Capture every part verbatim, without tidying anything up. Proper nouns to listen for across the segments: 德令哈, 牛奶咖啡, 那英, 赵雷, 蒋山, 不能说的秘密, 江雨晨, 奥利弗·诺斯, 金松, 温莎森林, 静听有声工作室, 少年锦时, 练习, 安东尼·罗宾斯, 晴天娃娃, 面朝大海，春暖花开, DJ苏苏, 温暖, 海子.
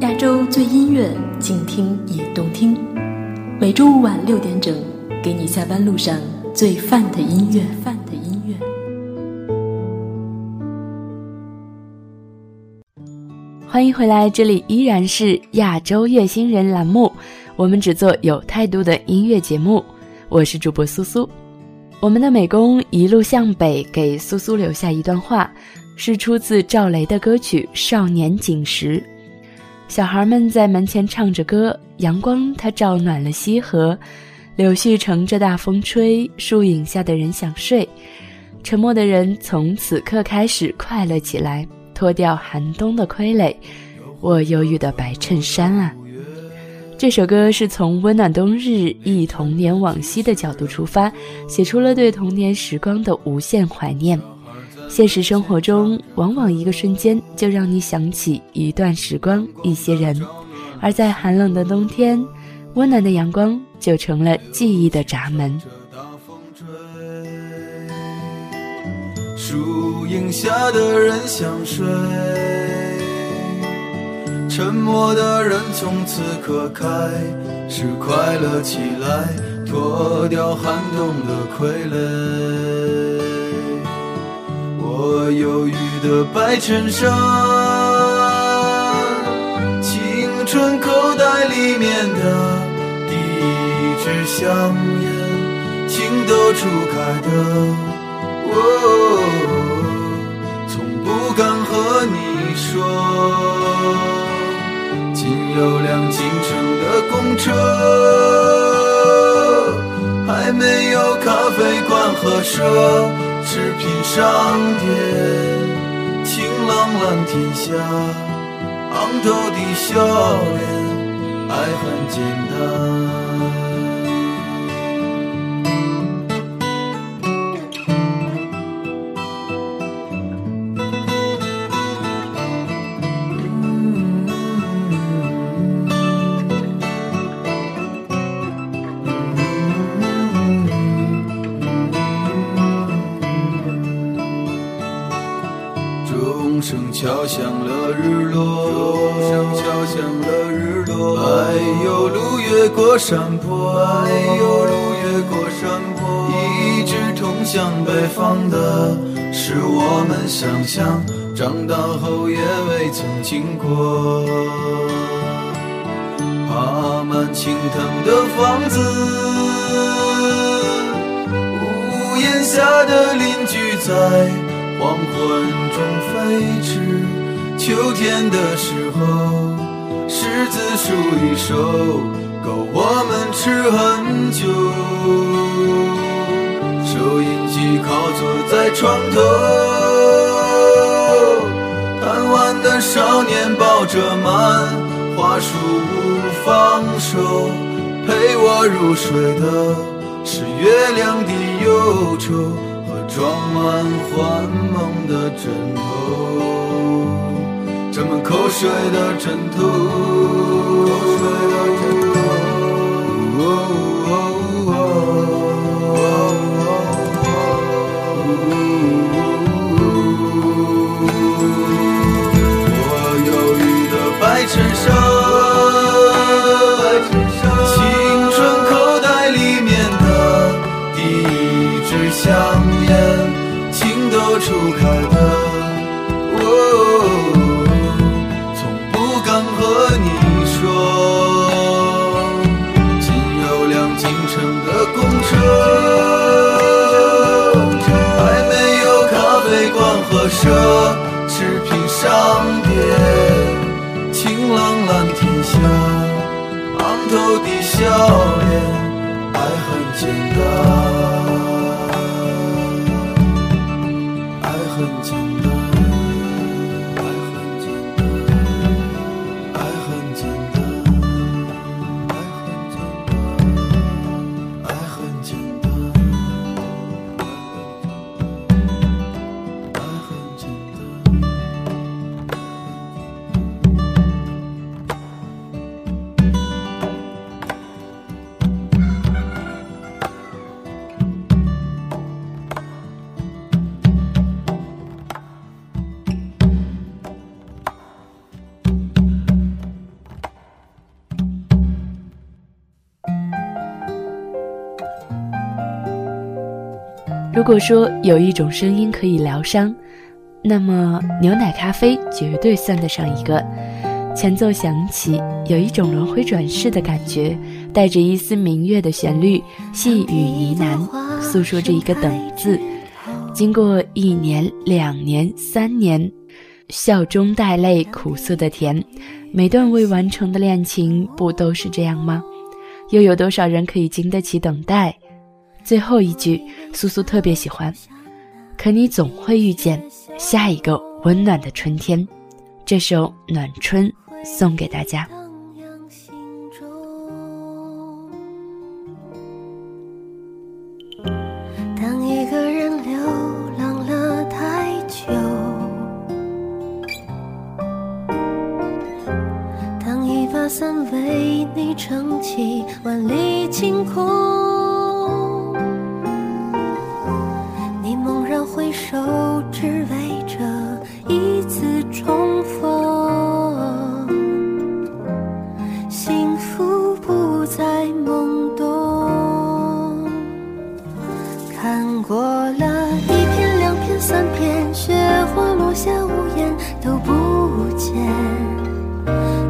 亚洲最音乐，静听也动听。每周五晚六点整，给你下班路上最范的音乐。范的音乐。欢迎回来，这里依然是亚洲乐星人栏目，我们只做有态度的音乐节目。我是主播苏苏。我们的美工一路向北给苏苏留下一段话，是出自赵雷的歌曲《少年锦时》。小孩们在门前唱着歌，阳光它照暖了溪河，柳絮乘着大风吹，树影下的人想睡，沉默的人从此刻开始快乐起来，脱掉寒冬的傀儡，我忧郁的白衬衫啊。这首歌是从温暖冬日忆童年往昔的角度出发，写出了对童年时光的无限怀念。现实生活中，往往一个瞬间就让你想起一段时光、一些人，而在寒冷的冬天，温暖的阳光就成了记忆的闸门。树荫下的人想睡，沉默的人从此刻开始快乐起来，脱掉寒冬的傀儡，我忧郁的白衬衫，青春口袋里面的第一支香烟，情窦初开的我，从不敢和你说。有辆进城的公车，还没有咖啡馆和奢侈品商店，晴朗蓝天下昂头的笑脸，爱很简单。敲响了日落，敲响了日落，哎呦路越过山坡，哎呦路越过山坡，一直通向北方的是我们想象，长大后也未曾经过。爬满青藤的房子，屋檐下的邻居在黄昏中飞驰，秋天的时候，柿子树一熟，够我们吃很久。收音机靠坐在床头，贪玩的少年抱着漫画书不放手，陪我入睡的是月亮的忧愁，装满幻梦的枕头，沾满口水的枕头，口水的枕头，哦哦哦哦哦。我忧郁的白衬衫，青春口袋里面的第一支香，初开的我、哦、从不敢和你说。仅有辆进城的公车，还没有咖啡馆和奢侈品商店，晴朗蓝天下昂头的笑脸，爱很简单。如果说有一种声音可以疗伤，那么牛奶咖啡绝对算得上一个。前奏响起，有一种轮回转世的感觉，带着一丝明月的旋律，细语呢喃，诉说着一个等字。经过一年两年三年，笑中带泪，苦涩的甜。每段未完成的恋情不都是这样吗？又有多少人可以经得起等待？最后一句苏苏特别喜欢，可你总会遇见下一个温暖的春天。这首暖春送给大家。当一个人流浪了太久，当一把伞为你撑起万里晴空，回首只为这一次重逢，幸福不再懵懂。看过了一片两片三片，雪花落下无言都不见，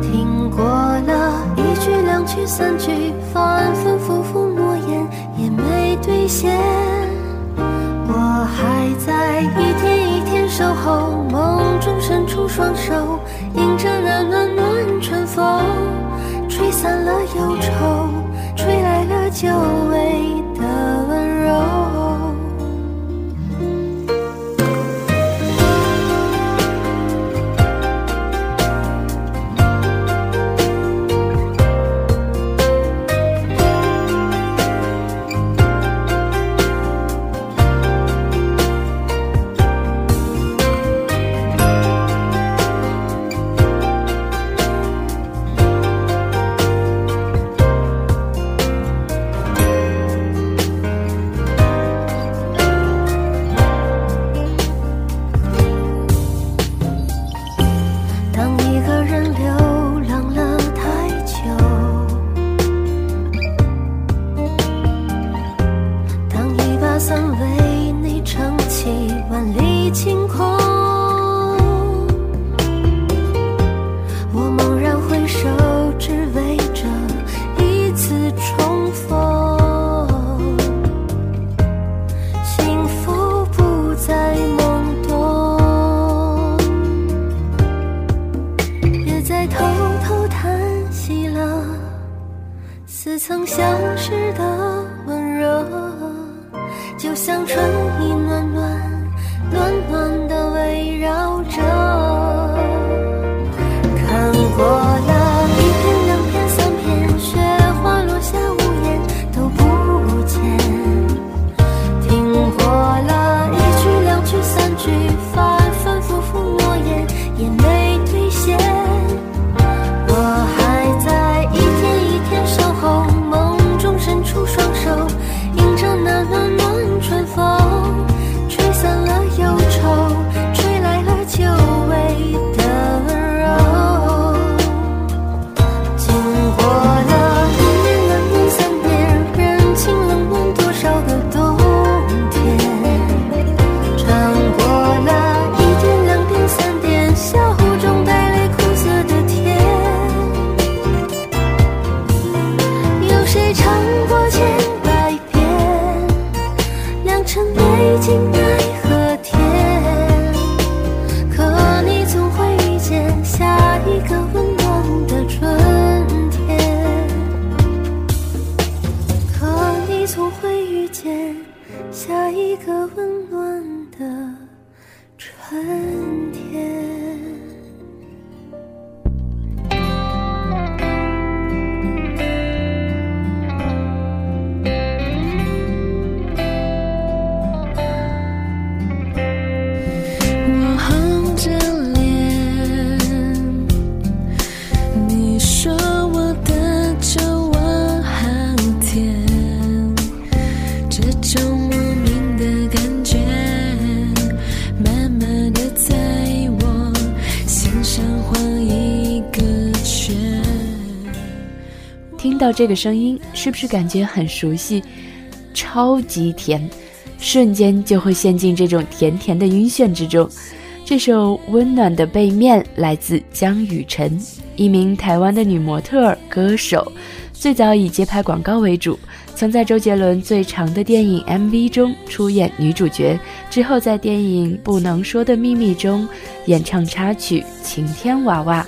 听过了一句两句三句，反反复复诺言也没兑现。我还在一天一天守候，梦中伸出双手，迎着那暖暖春风，吹散了忧愁，吹来了久违的温柔。曾相识的温柔，就像春意暖暖暖暖的围绕着。看过了一片两片三片，雪花落下无言都不见，听过了一句两句三句，反反复复诺言也没兑现。我还在一天一天守候，伸出双手，迎着那暖暖春风，吹散了忧愁，吹来了久违的温柔。经过了一年两年三年，人情冷暖多少个冬天，尝过了一天两天三天，笑中带泪苦涩的甜。有谁尝过千百遍，良辰美景奈何天，可你总会遇见下一个温暖的春天，可你总会遇见下一个温暖的春天。听到这个声音，是不是感觉很熟悉？超级甜，瞬间就会陷进这种甜甜的晕眩之中。这首温暖的背面来自江雨晨，一名台湾的女模特歌手，最早以街拍广告为主，曾在周杰伦最长的电影 M V 中出演女主角，之后在电影《不能说的秘密》中演唱插曲《晴天娃娃》。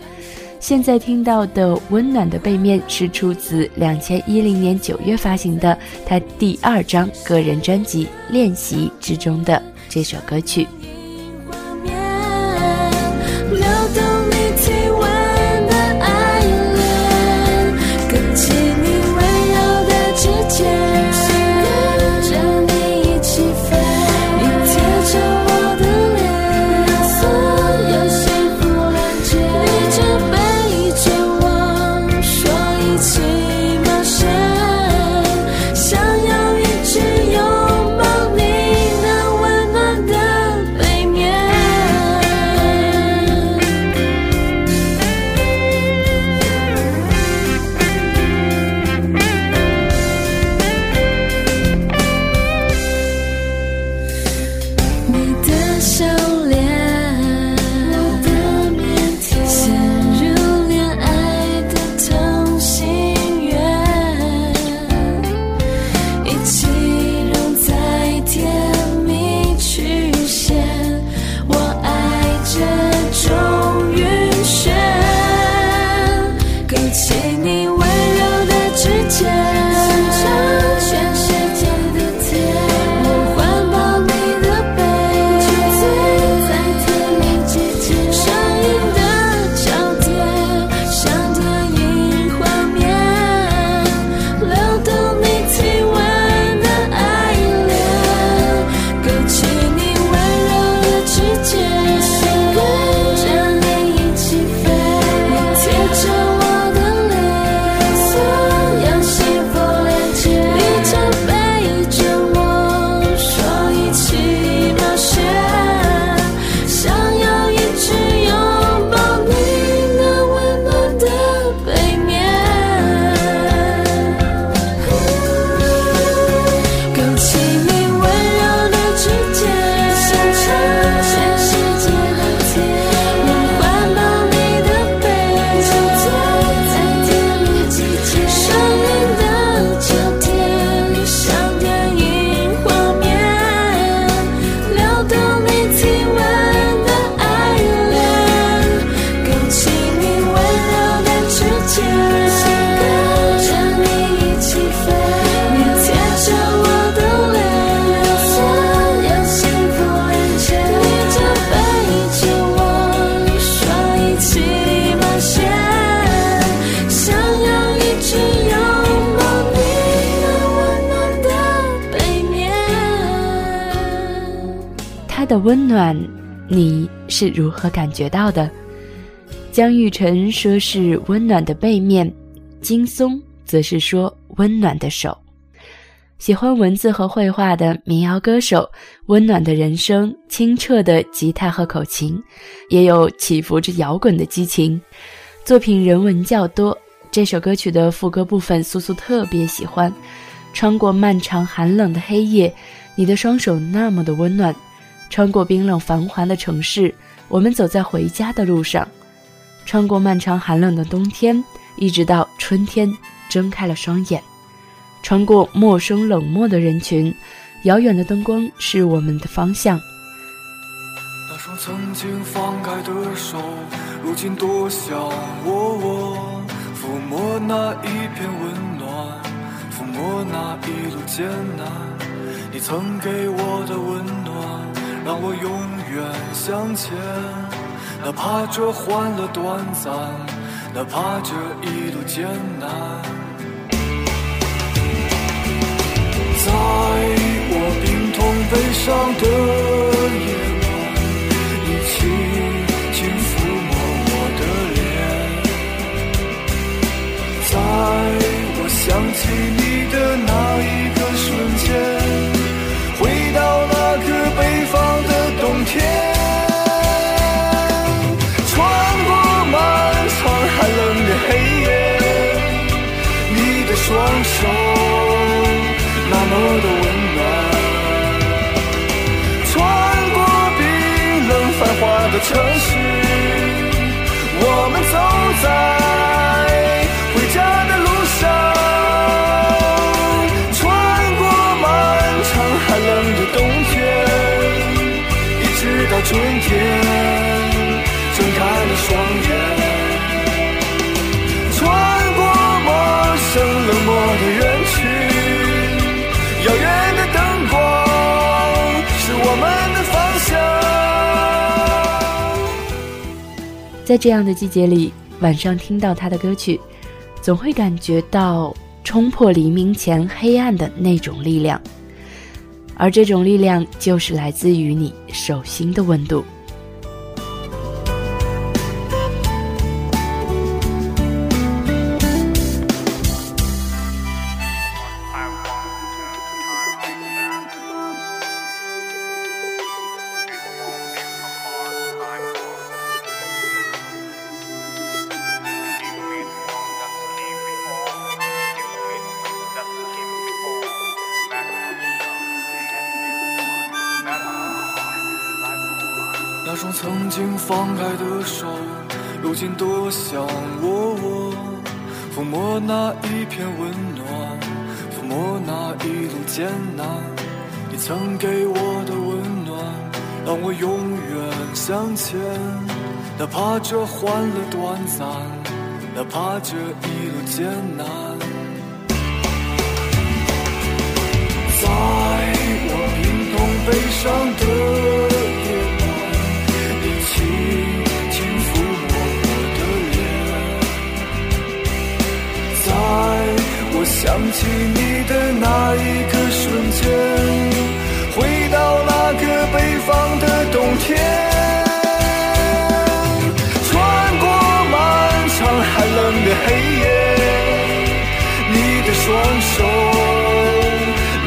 现在听到的温暖的背面是出自二零一零年九月发行的她第二张个人专辑《练习》之中的这首歌曲。的温暖，你是如何感觉到的？江雨晨说是温暖的背面，金松则是说温暖的手。喜欢文字和绘画的民谣歌手，温暖的人声，清澈的吉他和口琴，也有起伏着摇滚的激情，作品人文较多。这首歌曲的副歌部分苏苏特别喜欢，穿过漫长寒冷的黑夜，你的双手那么的温暖，穿过冰冷繁华的城市，我们走在回家的路上，穿过漫长寒冷的冬天，一直到春天睁开了双眼，穿过陌生冷漠的人群，遥远的灯光是我们的方向。那双曾经放开的手，如今多想握握，抚摸那一片温暖，抚摸那一路艰难，你曾给我的温暖让我永远向前，哪怕这欢乐短暂，哪怕这一路艰难。在我病痛悲伤的夜晚，你轻轻抚摸我的脸，在我想起你的那一个瞬间，回到那个北方的冬天，穿过漫长寒冷的黑夜，你的双手那么的温暖，在这样的季节里，晚上听到他的歌曲，总会感觉到冲破黎明前黑暗的那种力量，而这种力量就是来自于你手心的温度。那双曾经放开的手，如今多想握握，抚摸那一片温暖，抚摸那一路艰难，你曾给我的温暖，让我永远向前。哪怕这欢乐短暂，哪怕这一路艰难，在我贫痛悲伤的想起你的那一个瞬间，回到那个北方的冬天，穿过漫长寒冷的黑夜，你的双手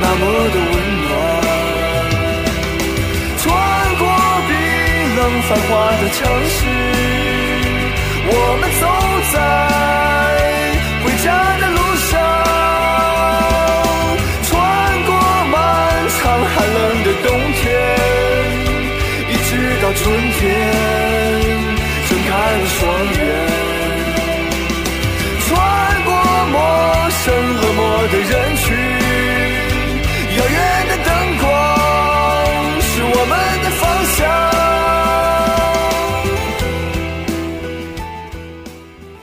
那么的温暖，穿过冰冷繁华的城市，我们走在回家的路上，寒冷的冬天，一直到春天，睁开了双眼，穿过陌生恶魔的人群，遥远的灯光是我们的方向。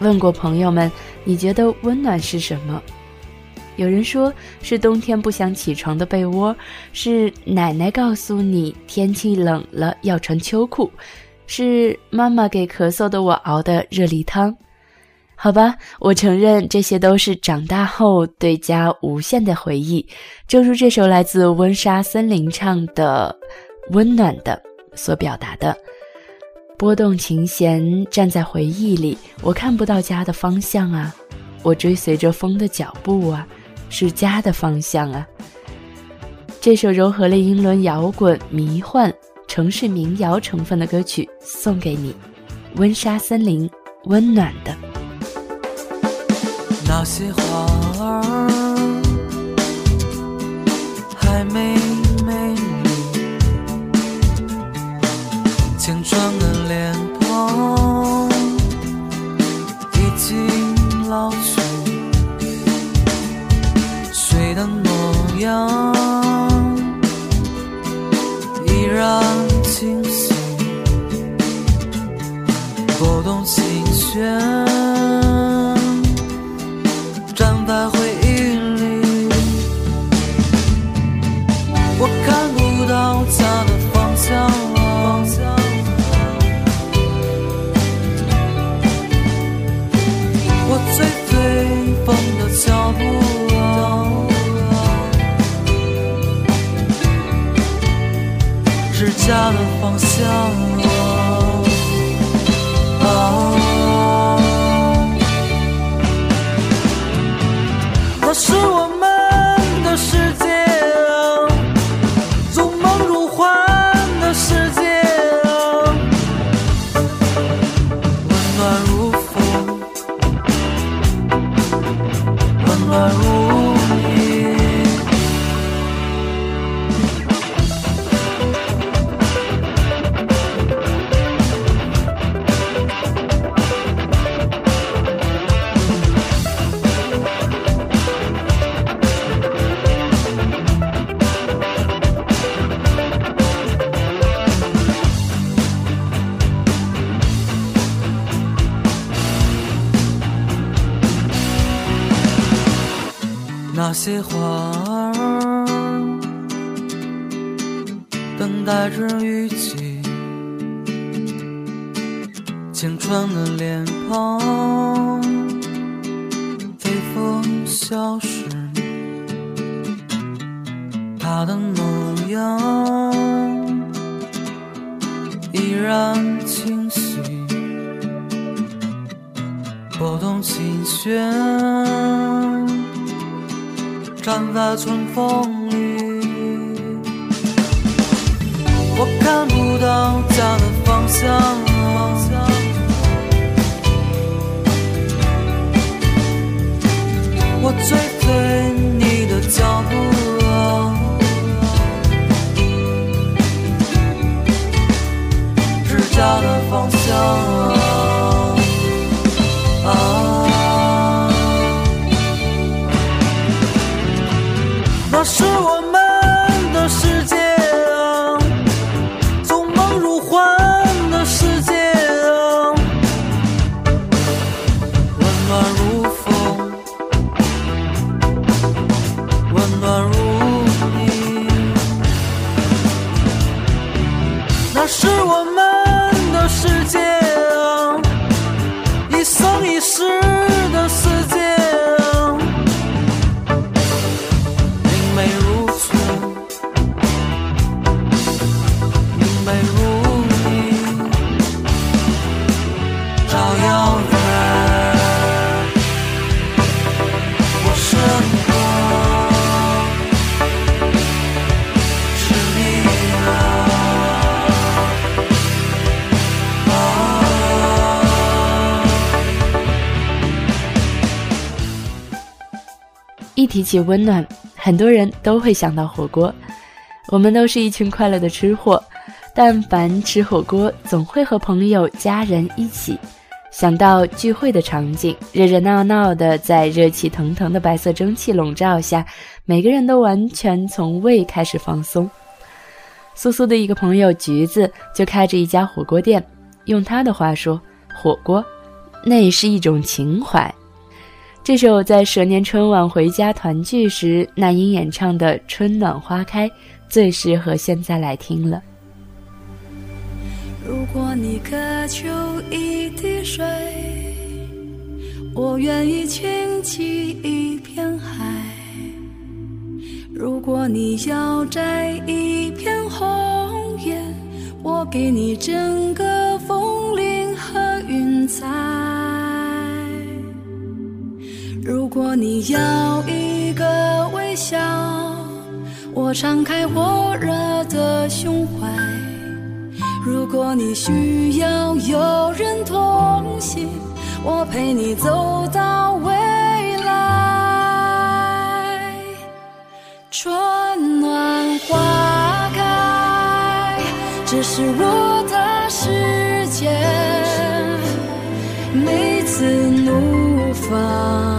问过朋友们，你觉得温暖是什么？有人说是冬天不想起床的被窝，是奶奶告诉你天气冷了要穿秋裤，是妈妈给咳嗽的我熬的热梨汤。好吧，我承认这些都是长大后对家无限的回忆，正如这首来自温莎森林唱的《温暖的》所表达的。拨动琴弦，站在回忆里，我看不到家的方向啊，我追随着风的脚步啊，是家的方向啊。这首柔和了英伦摇滚、迷幻、城市民谣成分的歌曲送给你，温莎森林，温暖的。那些花儿还没美丽，青春的脸庞已经老去，谁的模样依然清晰，拨动琴弦，站在回忆里，我看不到家的方向了，我追随风的脚步啊，是家的方向啊，那是我们的世界啊，如梦如幻的世界啊，温暖如风，温暖如那些花儿等待着雨季，青春的脸庞随风消失，他的模样依然清晰，波动琴弦站在春风里，我看不到家的方向，我追随你的脚步，是家的方向啊！那是我们的世界啊，从梦入幻的世界啊，温暖如风。暖如你，那是我们的世界啊，一生一世的世界啊，明媚如春，明媚如你，照耀在我身旁。一提起温暖，很多人都会想到火锅。我们都是一群快乐的吃货，但凡吃火锅，总会和朋友、家人一起想到聚会的场景，热热闹闹的，在热气腾腾的白色蒸汽笼罩下，每个人都完全从胃开始放松。苏苏的一个朋友橘子就开着一家火锅店，用他的话说，火锅那是一种情怀。这首在蛇年春晚回家团聚时那英演唱的《春暖花开》最适合现在来听了。如果你渴求一滴水，我愿意倾起一片海，如果你要摘一片红叶，我给你整个风铃和云彩，如果你要一个微笑，我敞开火热的胸怀，如果你需要有人同行，我陪你走到未来。春暖花开，这是我的世界，每次怒放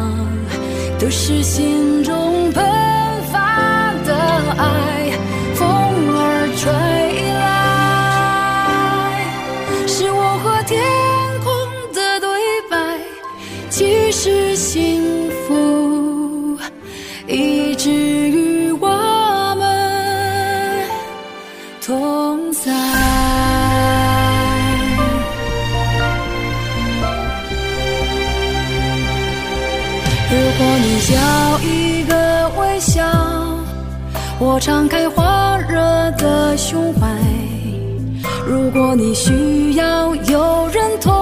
都是心中喷发的爱，风儿吹来，是我和天空的对白，其实幸福一直与我们同在。如果你要一个微笑，我敞开火热的胸怀，如果你需要有人同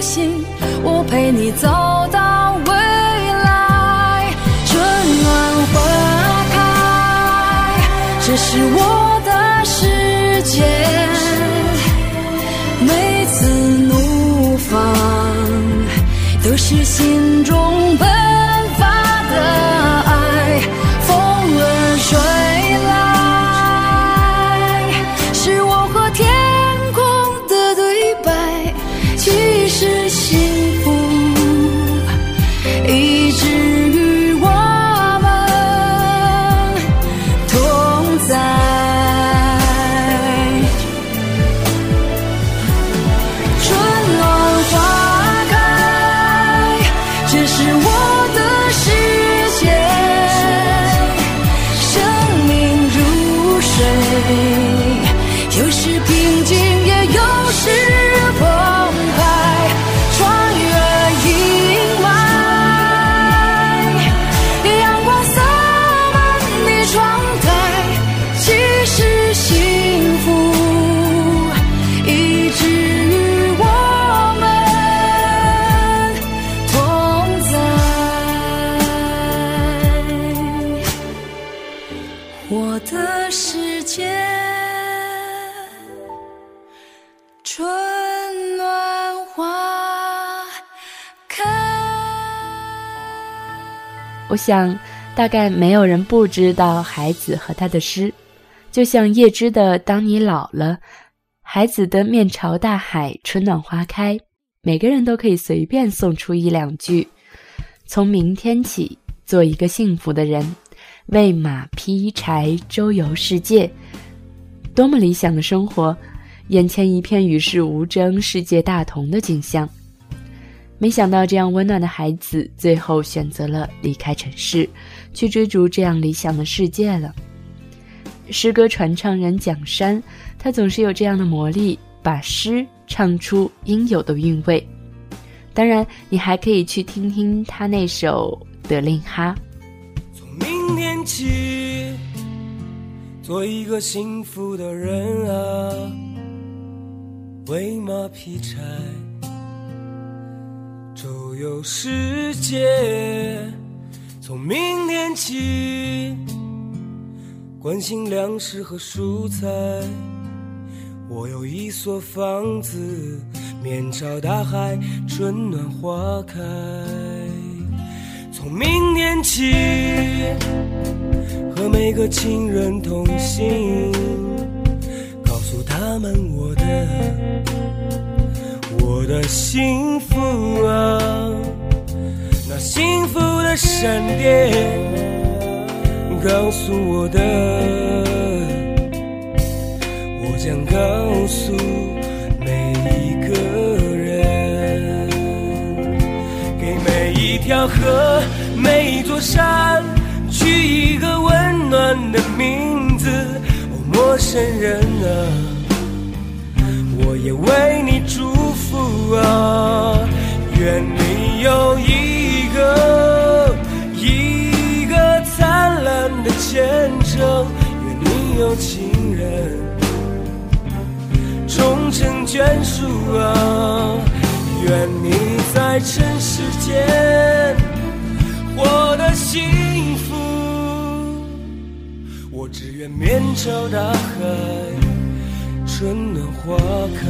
行，我陪你走到未来。春暖花开，这是我的世界，每次怒放都是心中奔是我的我想大概没有人不知道海子和他的诗，就像叶芝的《当你老了》，海子的《面朝大海，春暖花开》，每个人都可以随便送出一两句。从明天起，做一个幸福的人，喂马劈柴，周游世界。多么理想的生活，眼前一片与世无争、世界大同的景象。没想到这样温暖的孩子，最后选择了离开尘世，去追逐这样理想的世界了。诗歌传唱人蒋山，他总是有这样的魔力，把诗唱出应有的韵味。当然，你还可以去听听他那首《德令哈》。从明天起，做一个幸福的人啊，喂马劈柴，周游世界。从明天起，关心粮食和蔬菜。我有一所房子，面朝大海，春暖花开。从明天起，和每个亲人同行，告诉他们我的我的幸福啊，那幸福的闪电告诉我的，我将告诉每一个人，给每一条河，每一座山，取一个温暖的名字。哦，陌生人啊，我也为你祝福啊，愿你有一个一个灿烂的前程，愿你有情人终成眷属啊，愿你在尘世间活得幸福。我只愿面朝大海，春暖花开。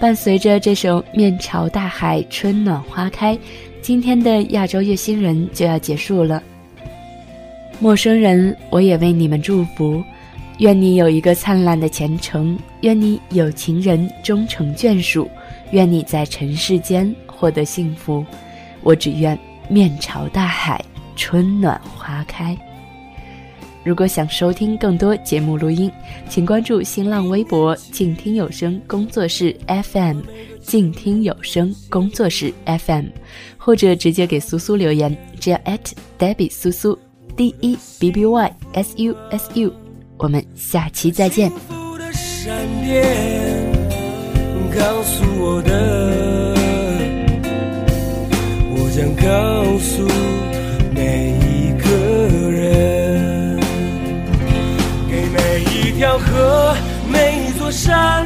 伴随着这首《面朝大海，春暖花开》，今天的亚洲乐星人就要结束了。陌生人，我也为你们祝福，愿你有一个灿烂的前程，愿你有情人终成眷属，愿你在尘世间获得幸福。我只愿面朝大海，春暖花开。如果想收听更多节目录音，请关注新浪微博静听有声工作室 F M， 静听有声工作室 F M， 或者直接给苏苏留言，只要 at Debbie 苏苏 D E B B Y S U S U。我们下期再见。幸福的闪电告诉我的，我将告诉每一个人。每一条河，每一座山，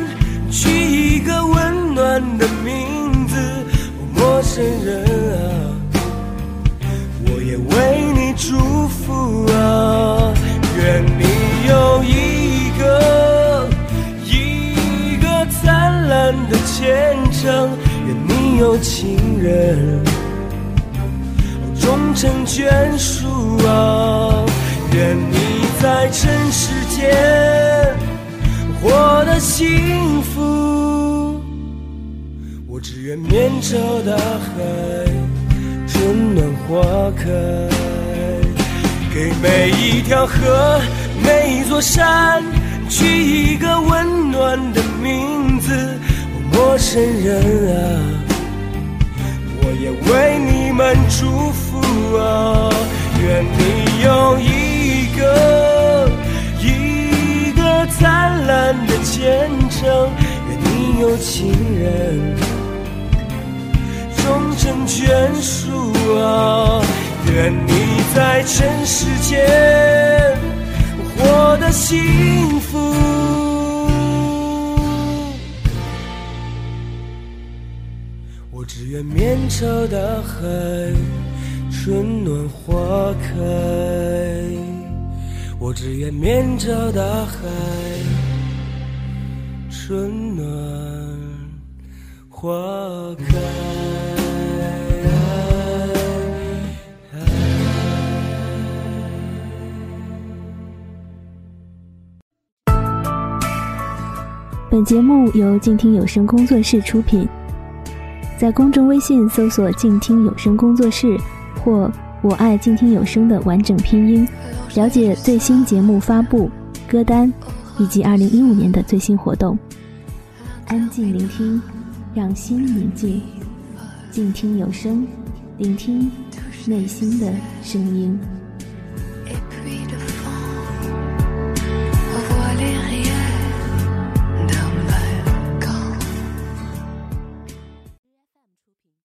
取一个温暖的名字。陌生人啊，我也为你祝福啊，愿你有一个一个灿烂的前程，愿你有情人终成眷属啊，愿你在尘世间活得幸福。我只愿面朝大海，春暖花开。给每一条河，每一座山，取一个温暖的名字。陌生人啊，我也为你们祝福啊，愿你有一个灿烂的前程，愿你有情人终成眷属啊，愿你在尘世间活得幸福。我只愿面朝大海，春暖花开。我只愿面朝大海，春暖花开。本节目由静听有声工作室出品，在公众微信搜索静听有声工作室或我爱静听有声的完整拼音，了解最新节目发布、歌单以及二零一五年的最新活动。安静聆听，让心宁静。静听有声，聆听内心的声音。